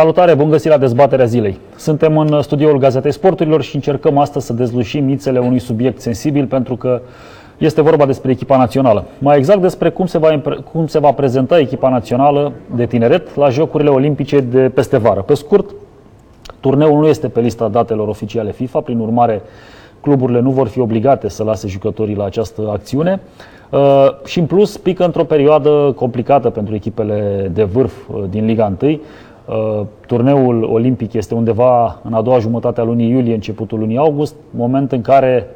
Salutare, bun găsit la dezbaterea zilei. Suntem în studioul Gazetei Sporturilor și încercăm astăzi să dezlușim mițele unui subiect sensibil, pentru că este vorba despre echipa națională. Mai exact despre cum se va prezenta echipa națională de tineret la Jocurile Olimpice de peste vară. Pe scurt, turneul nu este pe lista datelor oficiale FIFA, prin urmare cluburile nu vor fi obligate să lase jucătorii la această acțiune și în plus pică într-o perioadă complicată pentru echipele de vârf din Liga 1. Turneul olimpic este undeva în a doua jumătate a lunii iulie, începutul lunii august, moment în care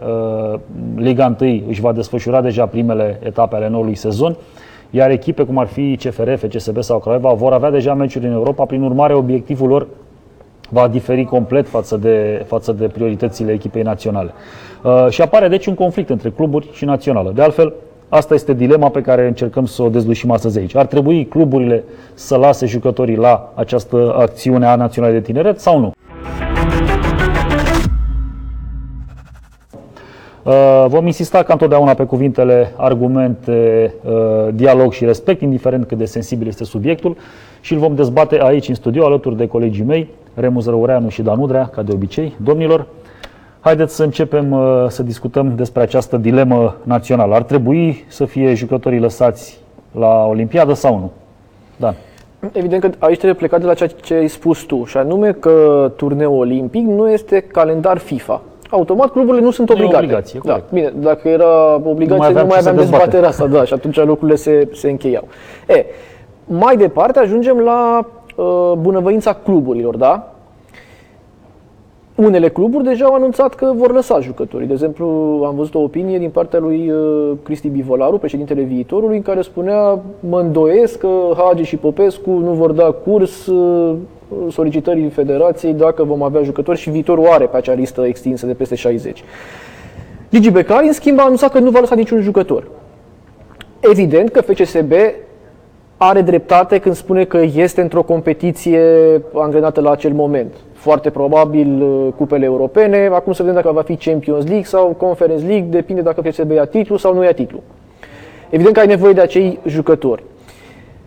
Liga 1 își va desfășura deja primele etape ale noului sezon, iar echipe cum ar fi CFR, FCSB sau Craiova vor avea deja meciuri în Europa, prin urmare obiectivul lor va diferi complet față de prioritățile echipei naționale. Și apare deci un conflict între cluburi și națională. De altfel, asta este dilema pe care încercăm să o dezlușim astăzi aici. Ar trebui cluburile să lase jucătorii la această acțiune a Naționalei de Tineret sau nu? Vom insista ca întotdeauna pe cuvintele, argumente, dialog și respect, indiferent cât de sensibil este subiectul, și îl vom dezbate aici în studio alături de colegii mei, Remus Răureanu și Dan Udrea, ca de obicei. Domnilor, haideți să începem să discutăm despre această dilemă națională. Ar trebui să fie jucătorii lăsați la Olimpiadă sau nu? Dan. Evident că aici trebuie plecat de la ceea ce ai spus tu, și anume că turneul olimpic nu este calendar FIFA. Automat cluburile nu sunt obligate. E o obligație, corect. Da, bine, dacă era obligație nu mai aveam dezbaterea asta, da, și atunci lucrurile se încheiau. Mai departe ajungem la bunăvoința cluburilor, da? Unele cluburi deja au anunțat că vor lăsa jucătorii. De exemplu, am văzut o opinie din partea lui Cristi Bivolaru, președintele Viitorului, în care spunea: mă îndoiesc că Hagi și Popescu nu vor da curs solicitării federației dacă vom avea jucători, și Viitorul are pe acea listă extinsă de peste 60. Gigi Becali, în schimb, a anunțat că nu va lăsa niciun jucător. Evident că FCSB are dreptate când spune că este într-o competiție angrenată la acel moment. Foarte probabil cupele europene, acum să vedem dacă va fi Champions League sau Conference League, depinde dacă FCSB ia titlu sau nu ia titlu. Evident că ai nevoie de acei jucători.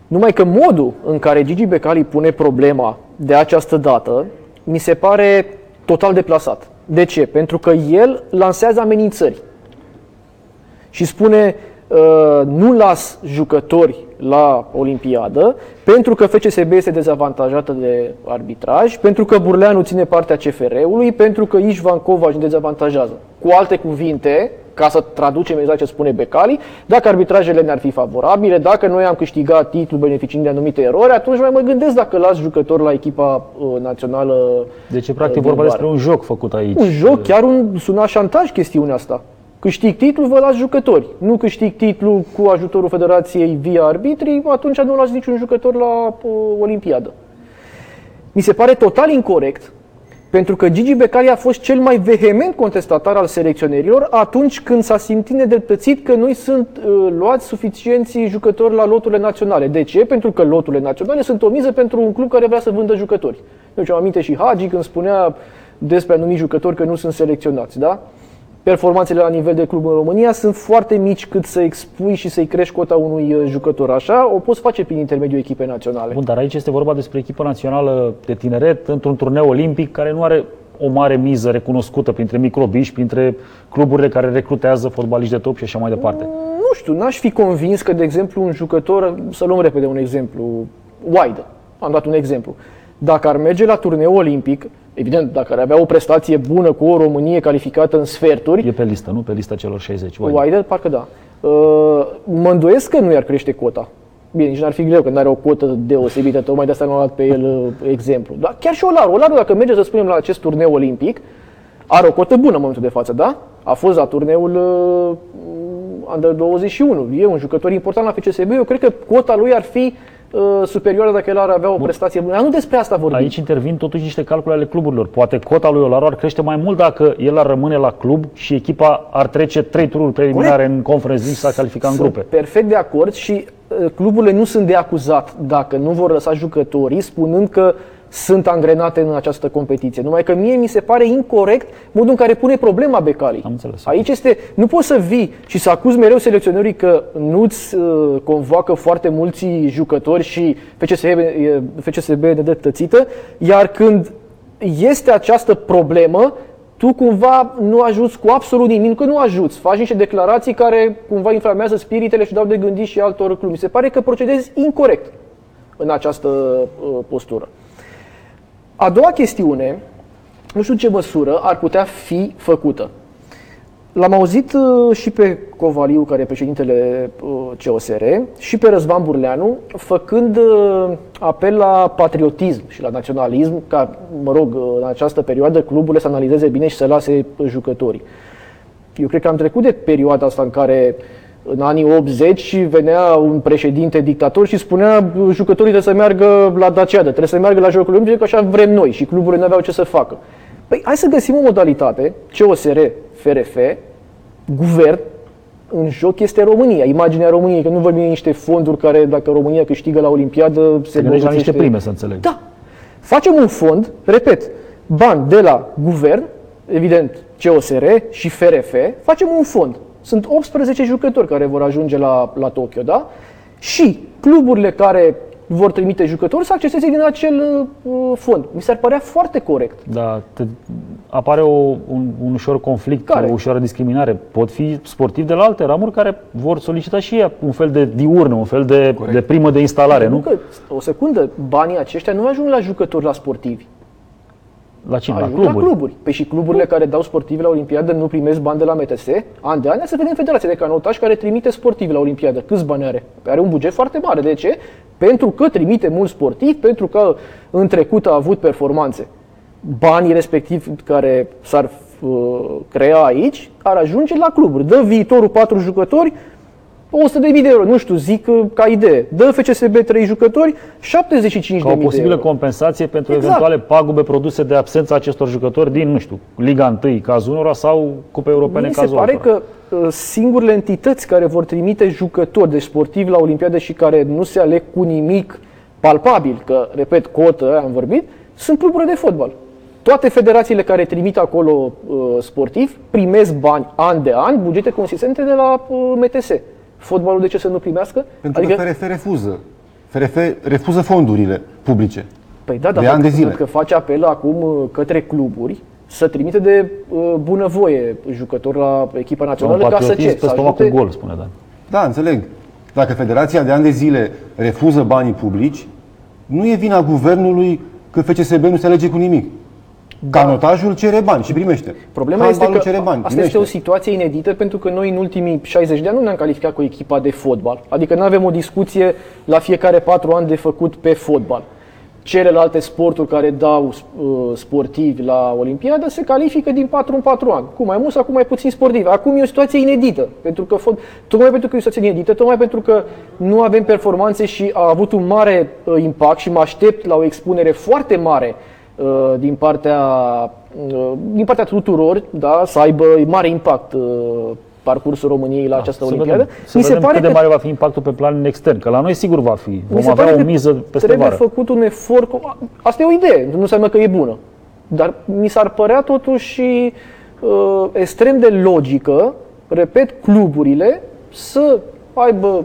Numai că modul în care Gigi Becali pune problema de această dată mi se pare total deplasat. De ce? Pentru că el lansează amenințări și spune: nu las jucători la Olimpiadă pentru că FCSB este dezavantajată de arbitraj, pentru că Burleanu ține partea CFR-ului, pentru că Işvan Kovac ne dezavantajează. Cu alte cuvinte, ca să traducem exact ce spune Becali, dacă arbitrajele ne-ar fi favorabile, dacă noi am câștigat titlul beneficiind de anumite erori, atunci mai mă gândesc dacă las jucător la echipa națională. Deci e practic vorba despre un joc făcut aici. Un joc, chiar un suna șantaj chestiunea asta. Câștig titlul, vă las jucători. Nu câștig titlul cu ajutorul federației via arbitrii, atunci nu las niciun jucător la Olimpiadă. Mi se pare total incorect, pentru că Gigi Becali a fost cel mai vehement contestatar al selecționerilor atunci când s-a simțit nedreptățit că nu sunt luați suficienți jucători la loturile naționale. De ce? Pentru că loturile naționale sunt o miză pentru un club care vrea să vândă jucători. Deci am aminte și Hagi când spunea despre anumiti jucători că nu sunt selecționați, da? Performanțele la nivel de club în România sunt foarte mici cât să expui și să-i crești cota unui jucător. Așa o poți face prin intermediul echipei naționale. Bun, dar aici este vorba despre echipa națională de tineret într-un turneu olimpic care nu are o mare miză recunoscută printre microbiști, printre cluburile care recrutează fotbaliști de top și așa mai departe. Nu știu, n-aș fi convins că, de exemplu, un jucător, să luăm repede un exemplu, Waidă, am dat un exemplu, dacă ar merge la turneu olimpic, evident, dacă ar avea o prestație bună cu o Românie calificată în sferturi... E pe listă, nu? Pe lista celor 60. Waidă, parcă da. Mă îndoiesc că nu i-ar crește cota. Bine, nici n-ar fi greu, că nu are o cotă deosebită, tocmai de asta nu am luat pe el exemplu. Dar chiar și Olaru. Olaru, dacă merge, să spunem, la acest turneu olimpic, are o cotă bună în momentul de față, da? A fost la turneul Under-21. E un jucător important la FCSB. Eu cred că cota lui ar fi superioară dacă el ar avea o prestație bună. Nu despre asta vorbim. Aici intervin totuși niște calcule ale cluburilor. Poate cota lui Olaru ar crește mai mult dacă el ar rămâne la club și echipa ar trece 3 tururi preliminare în Conference League și s-ar califica în grupe. Perfect de acord, și cluburile nu sunt de acuzat dacă nu vor lăsa jucătorii, spunând că sunt angrenate în această competiție. Numai că mie mi se pare incorect modul în care pune problema Becali. Aici este, nu poți să vii și să acuzi mereu selecționerii că nu-ți convoacă foarte mulți jucători și FCSB e nedreptățită, iar când este această problemă, tu cumva nu ajuți cu absolut nimic, că nu ajuți. Faci niște declarații care cumva inflamează spiritele și dau de gândit și altor clubi. Se pare că procedezi incorect în această postură. A doua chestiune, nu știu ce măsură ar putea fi făcută. L-am auzit și pe Covaliu, care e președintele COSR, și pe Răzvan Burleanu, făcând apel la patriotism și la naționalism, ca, mă rog, în această perioadă cluburile să analizeze bine și să lase jucătorii. Eu cred că am trecut de perioada asta în care în anii 80 venea un președinte dictator și spunea jucătorii trebuie să meargă la Daciadă, trebuie să meargă la Jocurile Olimpice, că așa vrem noi și cluburile nu aveau ce să facă. Păi hai să găsim o modalitate, COSR, FRF, guvern, în joc este România, imaginea României, că nu vorbim de niște fonduri care, dacă România câștigă la Olimpiadă, se merge la niște prime, să înțeleg. Da. Facem un fond, repet, bani de la guvern, evident, COSR și FRF, facem un fond. Sunt 18 jucători care vor ajunge la Tokyo, da? Și cluburile care vor trimite jucători să acceseze din acel fond. Mi s-ar părea foarte corect. Da, apare un ușor conflict, o ușoară discriminare. Pot fi sportivi de la alte ramuri care vor solicita și ei un fel de diurnă, un fel de primă de instalare, nu? Că, o secundă, banii aceștia nu ajung la jucători, la sportivi. La cine? La cluburi. La cluburi. Păi și cluburile care dau sportivi la Olimpiadă nu primesc bani de la MTS? An de an, să vedem Federația de Canotaj care trimite sportivi la Olimpiadă. Câți bani are? Are un buget foarte mare. De ce? Pentru că trimite mulți sportivi, pentru că în trecut a avut performanțe. Banii respectiv care s-ar crea aici ar ajunge la cluburi. Dă viitorul 4 jucători, 100.000 de euro, nu știu, zic ca idee. Dă FCSB 3 jucători, 75.000 de euro. O posibilă compensație pentru eventuale pagube produse de absența acestor jucători din, nu știu, Liga 1, cazul unora, sau Cupe Europene, cazul altora. Mi se pare că singurele entități care vor trimite jucători, deci sportivi la Olimpiade și care nu se aleg cu nimic palpabil, că, repet, cotă, am vorbit, sunt cluburile de fotbal. Toate federațiile care trimit acolo sportivi primesc bani an de an, bugete consistente de la MTS. Fotbalul de ce să nu primească? Pentru că FRF refuză. FRF refuză fondurile publice. Păi da, dar pentru că face apel acum către cluburi să trimite de bunăvoie jucători la echipa națională ca să ce? Să ajute cu gol, spune Dan. Da, înțeleg. Dacă federația de ani de zile refuză banii publici, nu e vina guvernului că FCSB nu se alege cu nimic. Canotajul cere bani și primește. Problema este că asta este o situație inedită, pentru că noi în ultimii 60 de ani nu ne-am calificat cu echipa de fotbal. Adică nu avem o discuție la fiecare 4 ani de făcut pe fotbal. Celelalte sporturi care dau sportivi la Olimpiadă se califică din 4 în 4 ani. Cu mai mult sau cu mai puțin sportivi. Acum e o situație inedită. Tocmai pentru că nu avem performanțe și a avut un mare impact și mă aștept la o expunere foarte mare din partea tuturor, da, să aibă mare impact parcursul României la această Olimpiadă. Mi se pare cât de mare va fi impactul pe plan extern, că la noi sigur va fi. Vom avea o miză peste vară. Trebuie făcut un efort. Asta e o idee, nu înseamnă că e bună. Dar mi s-ar părea totuși extrem de logică, repet, cluburile să aibă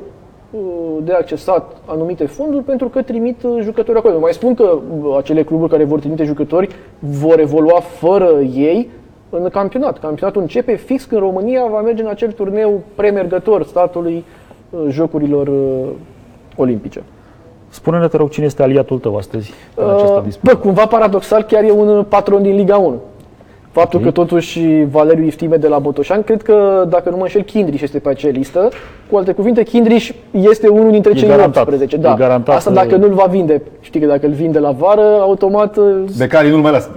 de accesat anumite fonduri pentru că trimit jucători acolo. Mai spun că acele cluburi care vor trimite jucători vor evolua fără ei în campionat. Campionatul începe fix când România va merge în acel turneu premergător statului Jocurilor Olimpice. Spune-ne, te rog, cine este aliatul tău astăzi în această dispută? Cumva paradoxal, chiar e un patron din Liga 1. Faptul că totuși Valeriu Iftime de la Botoșani, cred că, dacă nu mă înșel, Kindriș este pe acea listă. Cu alte cuvinte, Kindriș este unul dintre cei 18. Da. Asta dacă nu-l va vinde. Știi că dacă îl vinde la vară, automat... Becali nu-l mai lasă.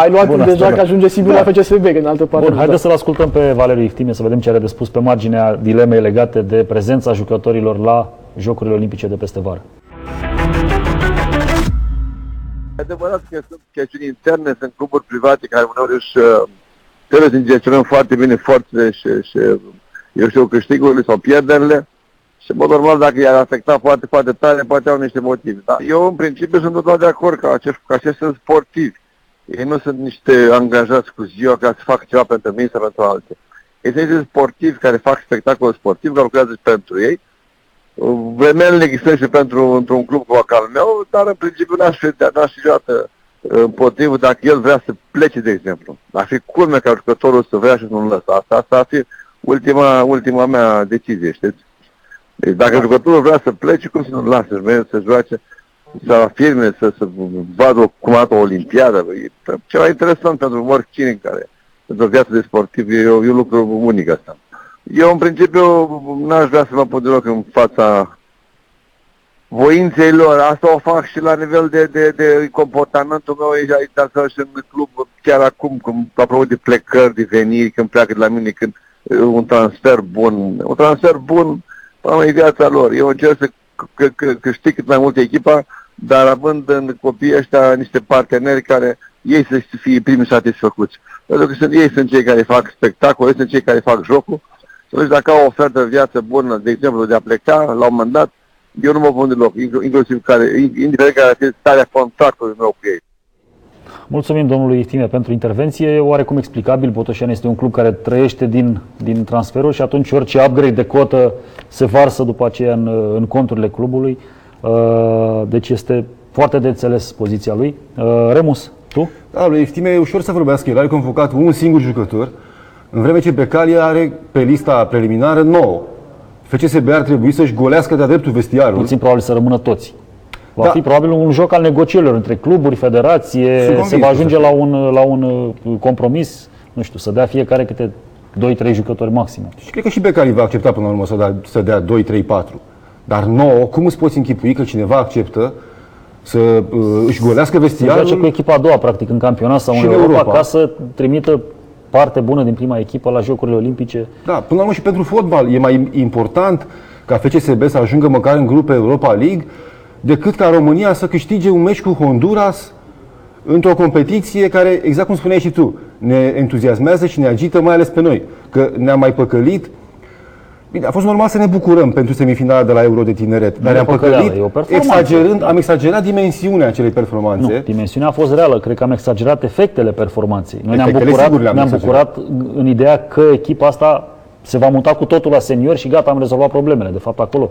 Ai luat deja că ajunge singur la FCSB, în altă parte. Bun, haideți să-l ascultăm pe Valeriu Iftime, să vedem ce are de spus pe marginea dilemei legate de prezența jucătorilor la Jocurile Olimpice de peste vară. Adevărat că sunt chestiuni interne, sunt cluburi private care uneori trebuie să gestionăm foarte bine forțele și câștigurile sau pierderile. Și, bă, normal, dacă i-ar afecta foarte, foarte tare, poate au niște motive. Dar eu, în principiu, sunt total de acord că acești sunt sportivi. Ei nu sunt niște angajați cu ziua ca să fac ceva pentru mine sau pentru alte. Ei sunt niște sportivi care fac spectacol sportiv, care lucrează și pentru ei. Vremea le există și pentru într-un club cu acal meu, dar, în principiu, n-aș fi niciodată împotrivă dacă el vrea să plece, de exemplu. Ar fi culme ca jucătorul să vrea și să nu-l lăsa. Asta ar fi ultima mea decizie, știți? Deci dacă jucătorul vrea să plece, cum să nu-l lasă, să joace, să afirme, să vadă cum arată o olimpiadă? E ceva interesant pentru oricine care, pentru viața de sportiv, e un lucru unic asta. Eu, în principiu, n-aș vrea să mă pun deloc în fața voinței lor. Asta o fac și la nivel de comportamentul meu aici, și în club, chiar acum, când, apropo de plecări, de veniri, când pleacă de la mine, când un transfer bun. Un transfer bun, oamenii, viața lor. Eu încerc să câștig cât mai mult echipa, dar având în copiii ăștia niște parteneri care ei să fie primii satisfăcuți. Pentru că ei sunt cei care fac spectacol, ei sunt cei care fac jocul. Deci dacă au o ofertă de viață bună, de exemplu, de a pleca la un moment dat, eu nu mă pun deloc, inclusiv indiferent care este starea contractului meu cu ei. Mulțumim domnului Iftime pentru intervenție. Oarecum explicabil, Botoșani este un club care trăiește din transferuri și atunci orice upgrade de cotă se varsă după aceea în conturile clubului. Deci este foarte de înțeles poziția lui. Remus, tu? Da, lui Iftime e ușor să vorbească. El are convocat un singur jucător, în vreme ce Becali are pe lista preliminară 9. FCSB ar trebui să-și golească de-a dreptul vestiarul. Puțin probabil să rămână toți. Va fi probabil un joc al negocierilor între cluburi, federație, se va ajunge la un compromis, nu știu, să dea fiecare câte 2-3 jucători maxim. Și cred că și Becali va accepta până la urmă să dea 2-3-4. Dar 9, cum îți poți închipui că cineva acceptă să își golească vestiarul? Să joace cu echipa a doua, practic, în campionat sau în Europa, ca să trimită parte bună din prima echipă la Jocurile Olimpice. Da, până la urmă și pentru fotbal e mai important ca FCSB să ajungă măcar în grupe Europa League, decât ca România să câștige un meci cu Honduras într-o competiție care, exact cum spuneai și tu, ne entuziasmează și ne agită, mai ales pe noi, că ne-am mai păcălit. Bine, a fost normal să ne bucurăm pentru semifinala de la Euro de Tineret, dar ne-am păcălit am exagerat dimensiunea acelei performanțe. Nu, dimensiunea a fost reală, cred că am exagerat efectele performanței. Noi ne-am bucurat în ideea că echipa asta se va muta cu totul la senior și gata, am rezolvat problemele. De fapt, acolo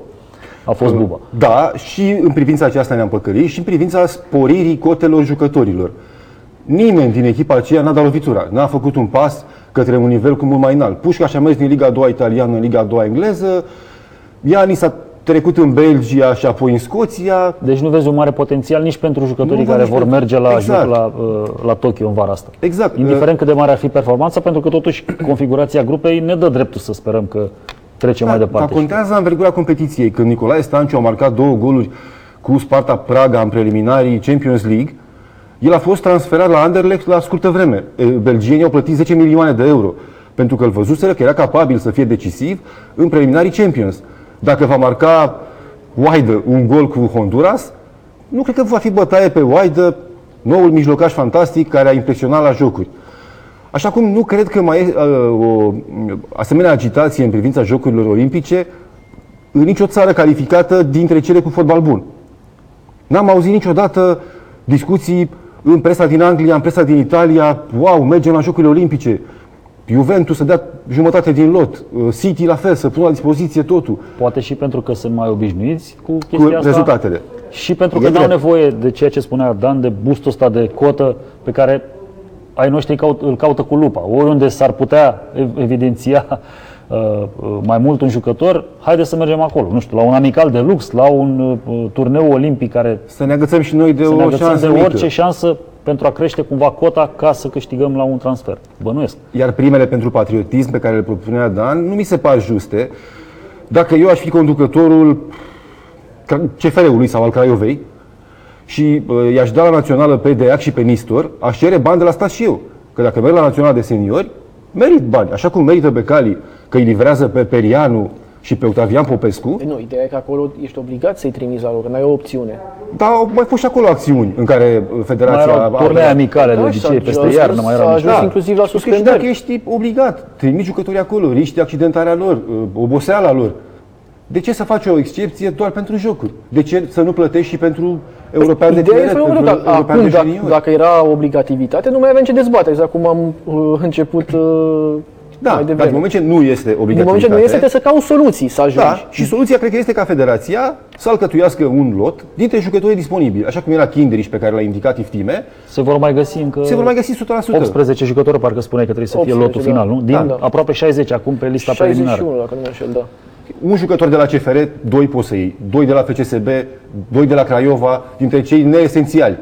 a fost buba. Da, și în privința aceasta ne-am păcălit și în privința sporirii cotelor jucătorilor. Nimeni din echipa aceea n-a dat lovitura, n-a făcut un pas către un nivel cu mult mai înalt. Pușcaș a mers din Liga 2 italiană în Liga 2 engleză, Iani s-a trecut în Belgia și apoi în Scoția. Deci nu vezi un mare potențial nici pentru jucătorii care vor merge la Tokyo în vara asta. Exact. Indiferent cât de mare ar fi performanța, pentru că totuși configurația grupei ne dă dreptul să sperăm că trecem mai departe. Dar contează învergura competiției. Când Nicolae Stanciu a marcat 2 goluri cu Sparta Praga în preliminarii Champions League, el a fost transferat la Anderlecht la scurtă vreme. Belgienii au plătit 10 milioane de euro pentru că îl văzuseră că era capabil să fie decisiv în preliminarii Champions. Dacă va marca Waidă un gol cu Honduras, nu cred că va fi bătaie pe Waidă, noul mijlocaș fantastic care a impresionat la jocuri. Așa cum nu cred că mai e o asemenea agitație în privința Jocurilor Olimpice în nicio țară calificată dintre cele cu fotbal bun. N-am auzit niciodată discuții în presa din Anglia, în presa din Italia, wow, mergem la Jocurile Olimpice, Juventus să dea jumătate din lot, City la fel, să pună la dispoziție totul. Poate și pentru că sunt mai obișnuiți cu chestia cu asta. Rezultatele. Și pentru că n-au nevoie de ceea ce spunea Dan, de boostul ăsta de cotă pe care ai noștri îl caută cu lupa. Oriunde s-ar putea evidenția mai mult un jucător, haide să mergem acolo, nu știu, la un amical de lux, la un turneu olimpic care... Să ne agățăm și noi de o șansă mică. De orice șansă pentru a crește cumva cota ca să câștigăm la un transfer. Bănuiesc. Iar primele pentru patriotism pe care le propunea Dan nu mi se par juste. Dacă eu aș fi conducătorul CFR-ului sau al Craiovei și i-aș da la națională pe Deac și pe Nistor, aș cere bani de la stat și eu. Că dacă merg la națională de seniori, merit bani, așa cum merită Becali, că îi livrează pe Perianu și pe Octavian Popescu. Nu, ideea e că acolo ești obligat să-i trimiți la lor, că n-ai o opțiune. Dar au mai fost și acolo acțiuni în care federația... Turnee amicale, de obicei, peste iarnă mai erau. Da, inclusiv la suspendări. Și dacă ești obligat, trimiți jucătorii acolo, riști accidentarea lor, oboseala lor. De ce să faci o excepție doar pentru jocuri? De ce să nu plătești și pentru european de tineret? Acum, dacă era obligativitate, nu mai avem ce dezbate. Exact cum am început mai devreme. Dar în moment ce nu este obligativitate... În moment ce nu este, trebuie să cauți soluții să ajungi. Da, și soluția cred că este ca federația să alcătuiască un lot dintre jucătorii disponibili. Așa cum era Kindriș pe care l-a indicat Iftime. Se vor mai găsi încă... Se vor mai găsi 100%. 18 jucători, parcă spuneai că trebuie să fie lotul final, nu? Din aproape 60 acum pe lista preliminară. 61, dacă nu mă înșel, da. Un jucător de la CFR, doi poți să iei, doi de la FCSB, doi de la Craiova, dintre cei neesențiali.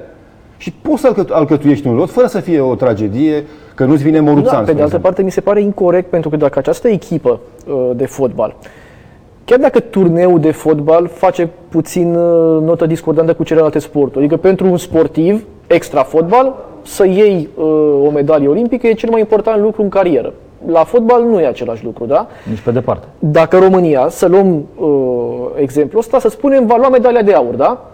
Și poți să alcătuiești un lot fără să fie o tragedie, că nu-ți vine Moruțan. Da, pe de altă parte mi se pare incorect, pentru că dacă această echipă de fotbal, chiar dacă turneul de fotbal face puțin notă discordantă cu celelalte sporturi, adică pentru un sportiv extra fotbal să iei o medalie olimpică e cel mai important lucru în carieră. La fotbal nu e același lucru, da? Nici pe departe. Dacă România, să luăm exemplul ăsta, să spunem, va lua medalia de aur, da?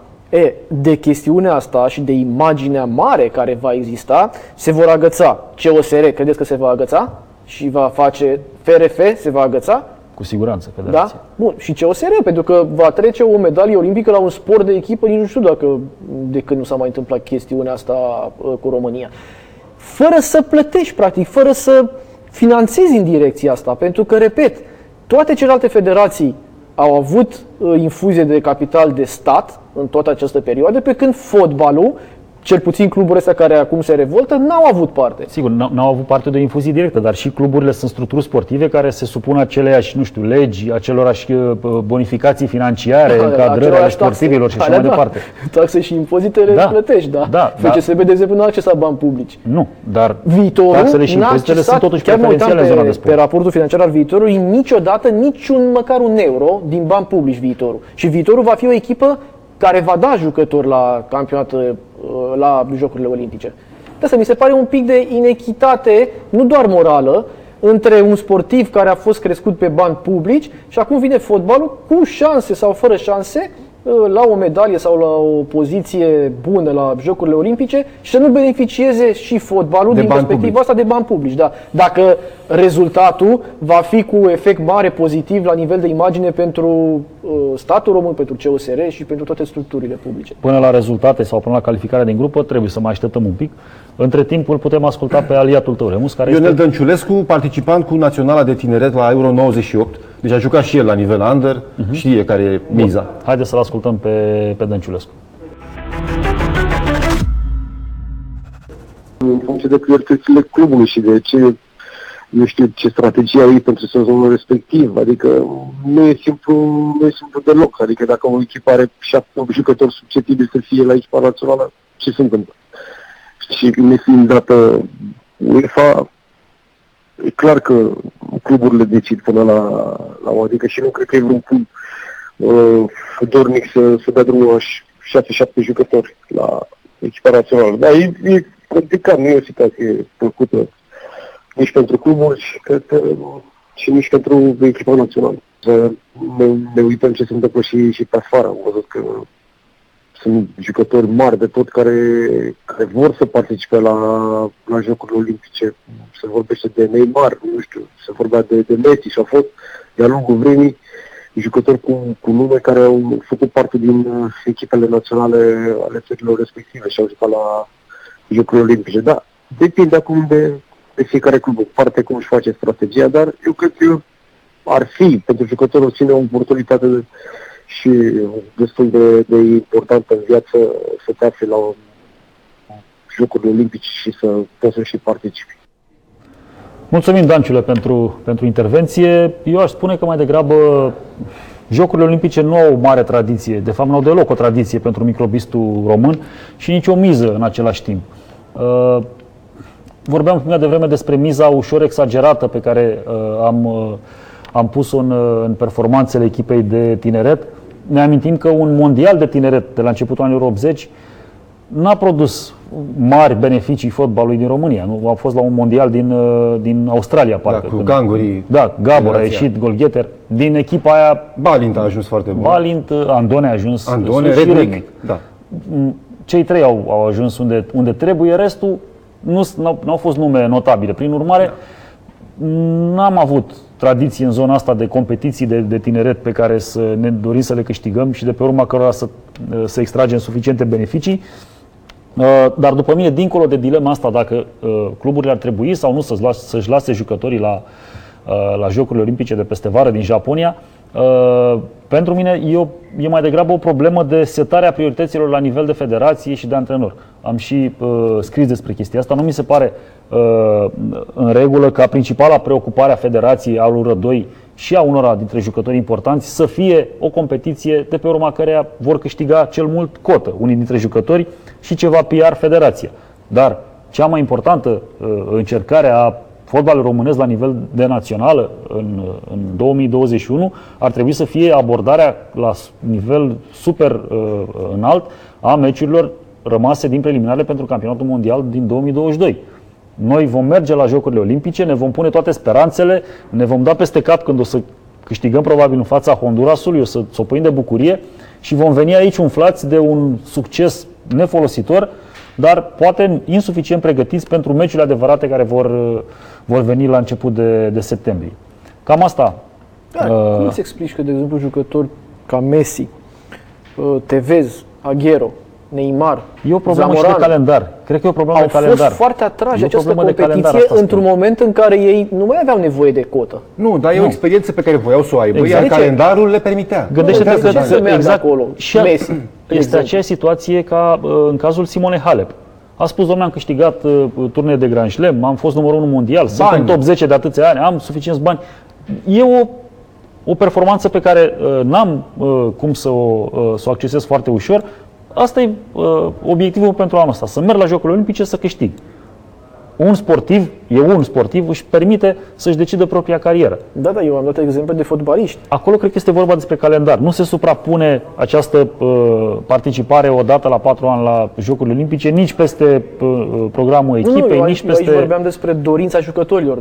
De chestiunea asta și de imaginea mare care va exista, se vor agăța. COSR, credeți că se va agăța? Și va face FRF, se va agăța? Cu siguranță, federația. Da? Bun. Și COSR, pentru că va trece o medalie olimpică la un sport de echipă, nici nu știu dacă de când nu s-a mai întâmplat chestiunea asta cu România. Fără să plătești, practic, fără să finanțezi în direcția asta, pentru că, repet, toate celelalte federații au avut infuzie de capital de stat în toată această perioadă, pe când fotbalul, cel puțin cluburile astea care acum se revoltă, n-au avut parte. Sigur, n-au avut parte de infuzie directă, dar și cluburile sunt structuri sportive care se supun aceleiași, nu știu, legi, acelorași bonificații financiare, încadrări ale sportivilor și așa mai departe. Taxe și impozitele plătești, da. FCSB, de exemplu, nu a accesat bani publici. Nu, dar viitorul taxele și impozitele sunt totuși preferențiale în zona de sport. Pe raportul financiar al viitorului, niciodată, măcar un euro din bani publici viitorul. Și viitorul va fi o echipă care va da jucători la campionate, la Jocurile Olimpice. De asta mi se pare un pic de inechitate, nu doar morală, între un sportiv care a fost crescut pe bani publici și acum vine fotbalul cu șanse sau fără șanse la o medalie sau la o poziție bună la Jocurile Olimpice și să nu beneficieze și fotbalul din perspectiva asta de bani publici. Da. Dacă rezultatul va fi cu efect mare pozitiv la nivel de imagine pentru statul român, pentru COSR și pentru toate structurile publice. Până la rezultate sau până la calificarea din grupă trebuie să mai așteptăm un pic. Între timp îl putem asculta pe aliatul tău, Remus, care Ionel Dănciulescu, participant cu Naționala de Tineret la Euro 98. Deci a jucat și el la nivel under, știe care e miza. Bun. Haideți să-l ascultăm pe Dănciulescu. În funcție de prioritățile clubului și de ce, eu știu, ce strategie au ei pentru sezonul respectiv, adică nu e simplu deloc. Adică dacă o echipă are 7 jucători susceptibili să fie la echipa națională, ce se întâmplă? Și ne fiind dată UEFA, e clar că cluburile decid până la o adică și nu cred că e vreun club dornic să dea drumul la 6-7 jucători la echipa națională. Dar e complicat, nu e o situație plăcută nici pentru cluburi și nici pentru echipa națională. Ne uităm ce se întâmplă și pe afară. Am văzut că sunt jucători mari de tot care vor să participe la Jocurile Olimpice. Se vorbește de Neymar, nu știu, se vorbea de Messi și au fost de-a lungul vremii jucători cu nume care au făcut parte din echipele naționale ale țărilor respective și au jucat la Jocurile Olimpice. Da, depinde acum de fiecare club în parte cum își face strategia, dar eu cred că ar fi pentru jucători o ține o oportunitate și destul de important în viață să te afli la Jocurile Olimpice și să poți să și participi. Mulțumim, Danciule, pentru intervenție. Eu aș spune că mai degrabă Jocurile Olimpice nu au o mare tradiție, de fapt nu au deloc o tradiție pentru microbistul român și nici o miză în același timp. Vorbeam mai devreme despre miza ușor exagerată pe care am pus-o în performanțele echipei de tineret. Ne amintim că un mondial de tineret de la începutul anilor 80 n-a produs mari beneficii fotbalului din România. Nu a fost la un mondial din Australia, parcă. Da, cu gangurii. Da, Gabor a ieșit, golgheter. Din echipa aia... Balint a ajuns foarte bun. Balint, Andone a ajuns. Andone, Rednic. Da. Cei trei au ajuns unde trebuie, restul nu au fost nume notabile. Prin urmare, n-am avut tradiții în zona asta de competiții de tineret pe care să ne dorim să le câștigăm și de pe urma cărora să extragem suficiente beneficii. Dar după mine, dincolo de dilema asta, dacă cluburile ar trebui sau nu să-și lase jucătorii la Jocurile Olimpice de peste vară din Japonia, pentru mine e mai degrabă o problemă de setarea priorităților la nivel de federație și de antrenor. Am și scris despre chestia asta. Nu mi se pare în regulă ca principala preocupare a federației, a lui Rădoi și a unora dintre jucători importanți să fie o competiție de pe urma căreia vor câștiga cel mult cotă unii dintre jucători și ceva PR federația. Dar cea mai importantă încercare a fotbalul românesc la nivel de națională în 2021 ar trebui să fie abordarea la nivel super înalt a meciurilor rămase din preliminarele pentru campionatul mondial din 2022. Noi vom merge la Jocurile Olimpice, ne vom pune toate speranțele, ne vom da peste cap când o să câștigăm probabil în fața Hondurasului, o să sopăim de bucurie și vom veni aici umflați de un succes nefolositor, dar poate insuficient pregătiți pentru meciurile adevărate care vor veni la început de septembrie. Cam asta. Da, cum îți explici că, de exemplu, jucători ca Messi, Tevez, Agüero, Neymar, e o problemă Zamorano, și de calendar. Cred că e o problemă de calendar. Au fost foarte atrași această competiție într-un moment în care ei nu mai aveau nevoie de cotă. Nu, dar e o experiență pe care voiau să o aibă, exact. Iar calendarul le permitea. Gândește-te că să mergi acolo. Și Messi. Este aceeași situație ca în cazul Simone Halep. A spus, domnule, am câștigat turnee de Grand Slam, am fost numărul 1 mondial, sunt în top 10 de atâția ani, am suficienți bani. E o performanță pe care n-am cum să o accesez foarte ușor. Asta e obiectivul pentru anul ăsta, să merg la Jocurile Olimpice să câștig. Un sportiv își permite să-și decidă propria carieră. Da, da, eu am dat exemple de fotbaliști. Acolo cred că este vorba despre calendar. Nu se suprapune această participare o dată la 4 ani la Jocurile Olimpice, nici peste programul echipei, nici peste... Aici vorbeam despre dorința jucătorilor.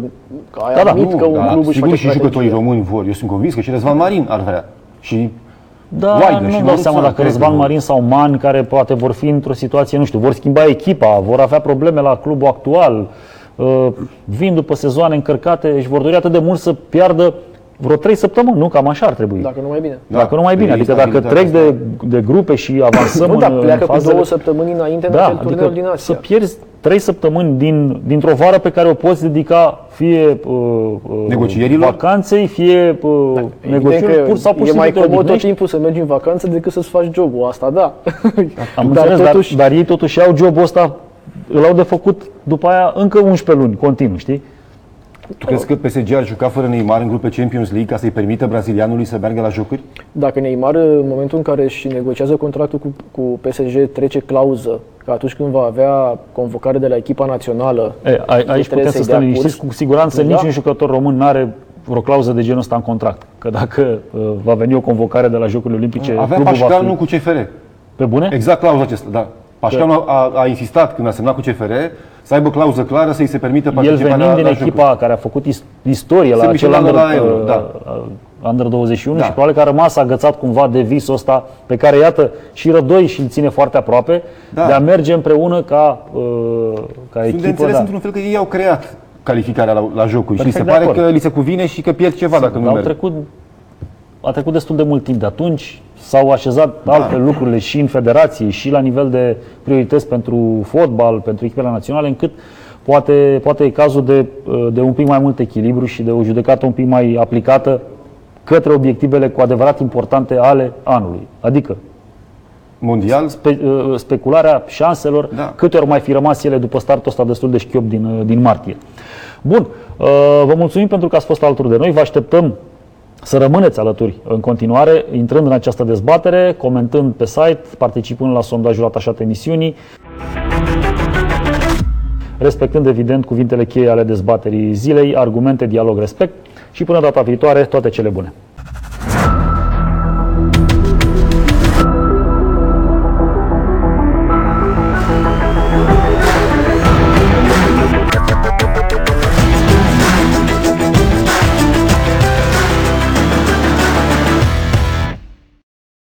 Sigur și jucătorii români vor. Eu sunt convins că și Răzvan Marin ar vrea. Și Waidă, nu dau seama dacă Răzvan Marin sau Man, care poate vor fi într-o situație, nu știu, vor schimba echipa, vor avea probleme la clubul actual, vin după sezoane încărcate, își vor dori atât de mult să piardă vreo 3 săptămâni, nu? Cam așa ar trebui. Dacă nu mai bine. Adică dacă trec de grupe și avansăm în fazele... Nu, dar pleacă cu 2 săptămâni înainte de acel turneu din Asia. Să pierzi 3 săptămâni dintr-o vară pe care o poți dedica fie vacanței, fie negocierilor, pur sau pur și simplu. E mai comod tot timpul să mergi în vacanță decât să-ți faci jobul asta, da. Am înțeles, dar ei totuși au jobul ăsta, îl au de făcut după aia încă 11 luni, continuu, știi? Tu crezi că PSG ar juca fără Neymar în grupe Champions League ca să-i permită brazilianului să meargă la jocuri? Dacă Neymar, în momentul în care își negociază contractul cu PSG, trece clauză că atunci când va avea convocare de la echipa națională... Aici putem să stăm liniștiți. Cu siguranță niciun jucător român nu are vreo clauză de genul ăsta în contract. Că dacă va veni o convocare de la Jocurile Olimpice... Avea Pașcanul cu CFR. Pe bune? Exact clauza acesta, da. Pașcanul a insistat când a semnat cu CFR să aibă clauză clară, să-i se permită participarea la jocuri. El venind din echipa care a făcut istorie la acel Under 21 și probabil că a rămas agățat cumva de visul ăsta pe care, iată, și Rădoi și îl ține foarte aproape, de a merge împreună ca echipă. Sunt de înțeles într-un fel că ei au creat calificarea la jocuri și se pare că li se cuvine și că pierd ceva dacă nu merg. A trecut destul de mult timp de atunci, s-au așezat alte lucruri și în federație și la nivel de priorități pentru fotbal, pentru echipele naționale, încât poate e cazul de un pic mai mult echilibru și de o judecată un pic mai aplicată către obiectivele cu adevărat importante ale anului. Adică mondial, specularea șanselor, câte ori mai fi rămas ele după startul ăsta destul de șchiop din martie. Bun, vă mulțumim pentru că ați fost alături de noi, vă așteptăm să rămâneți alături în continuare, intrând în această dezbatere, comentând pe site, participând la sondajul atașat emisiunii, respectând evident cuvintele cheie ale dezbaterii zilei, argumente, dialog, respect și până data viitoare, toate cele bune!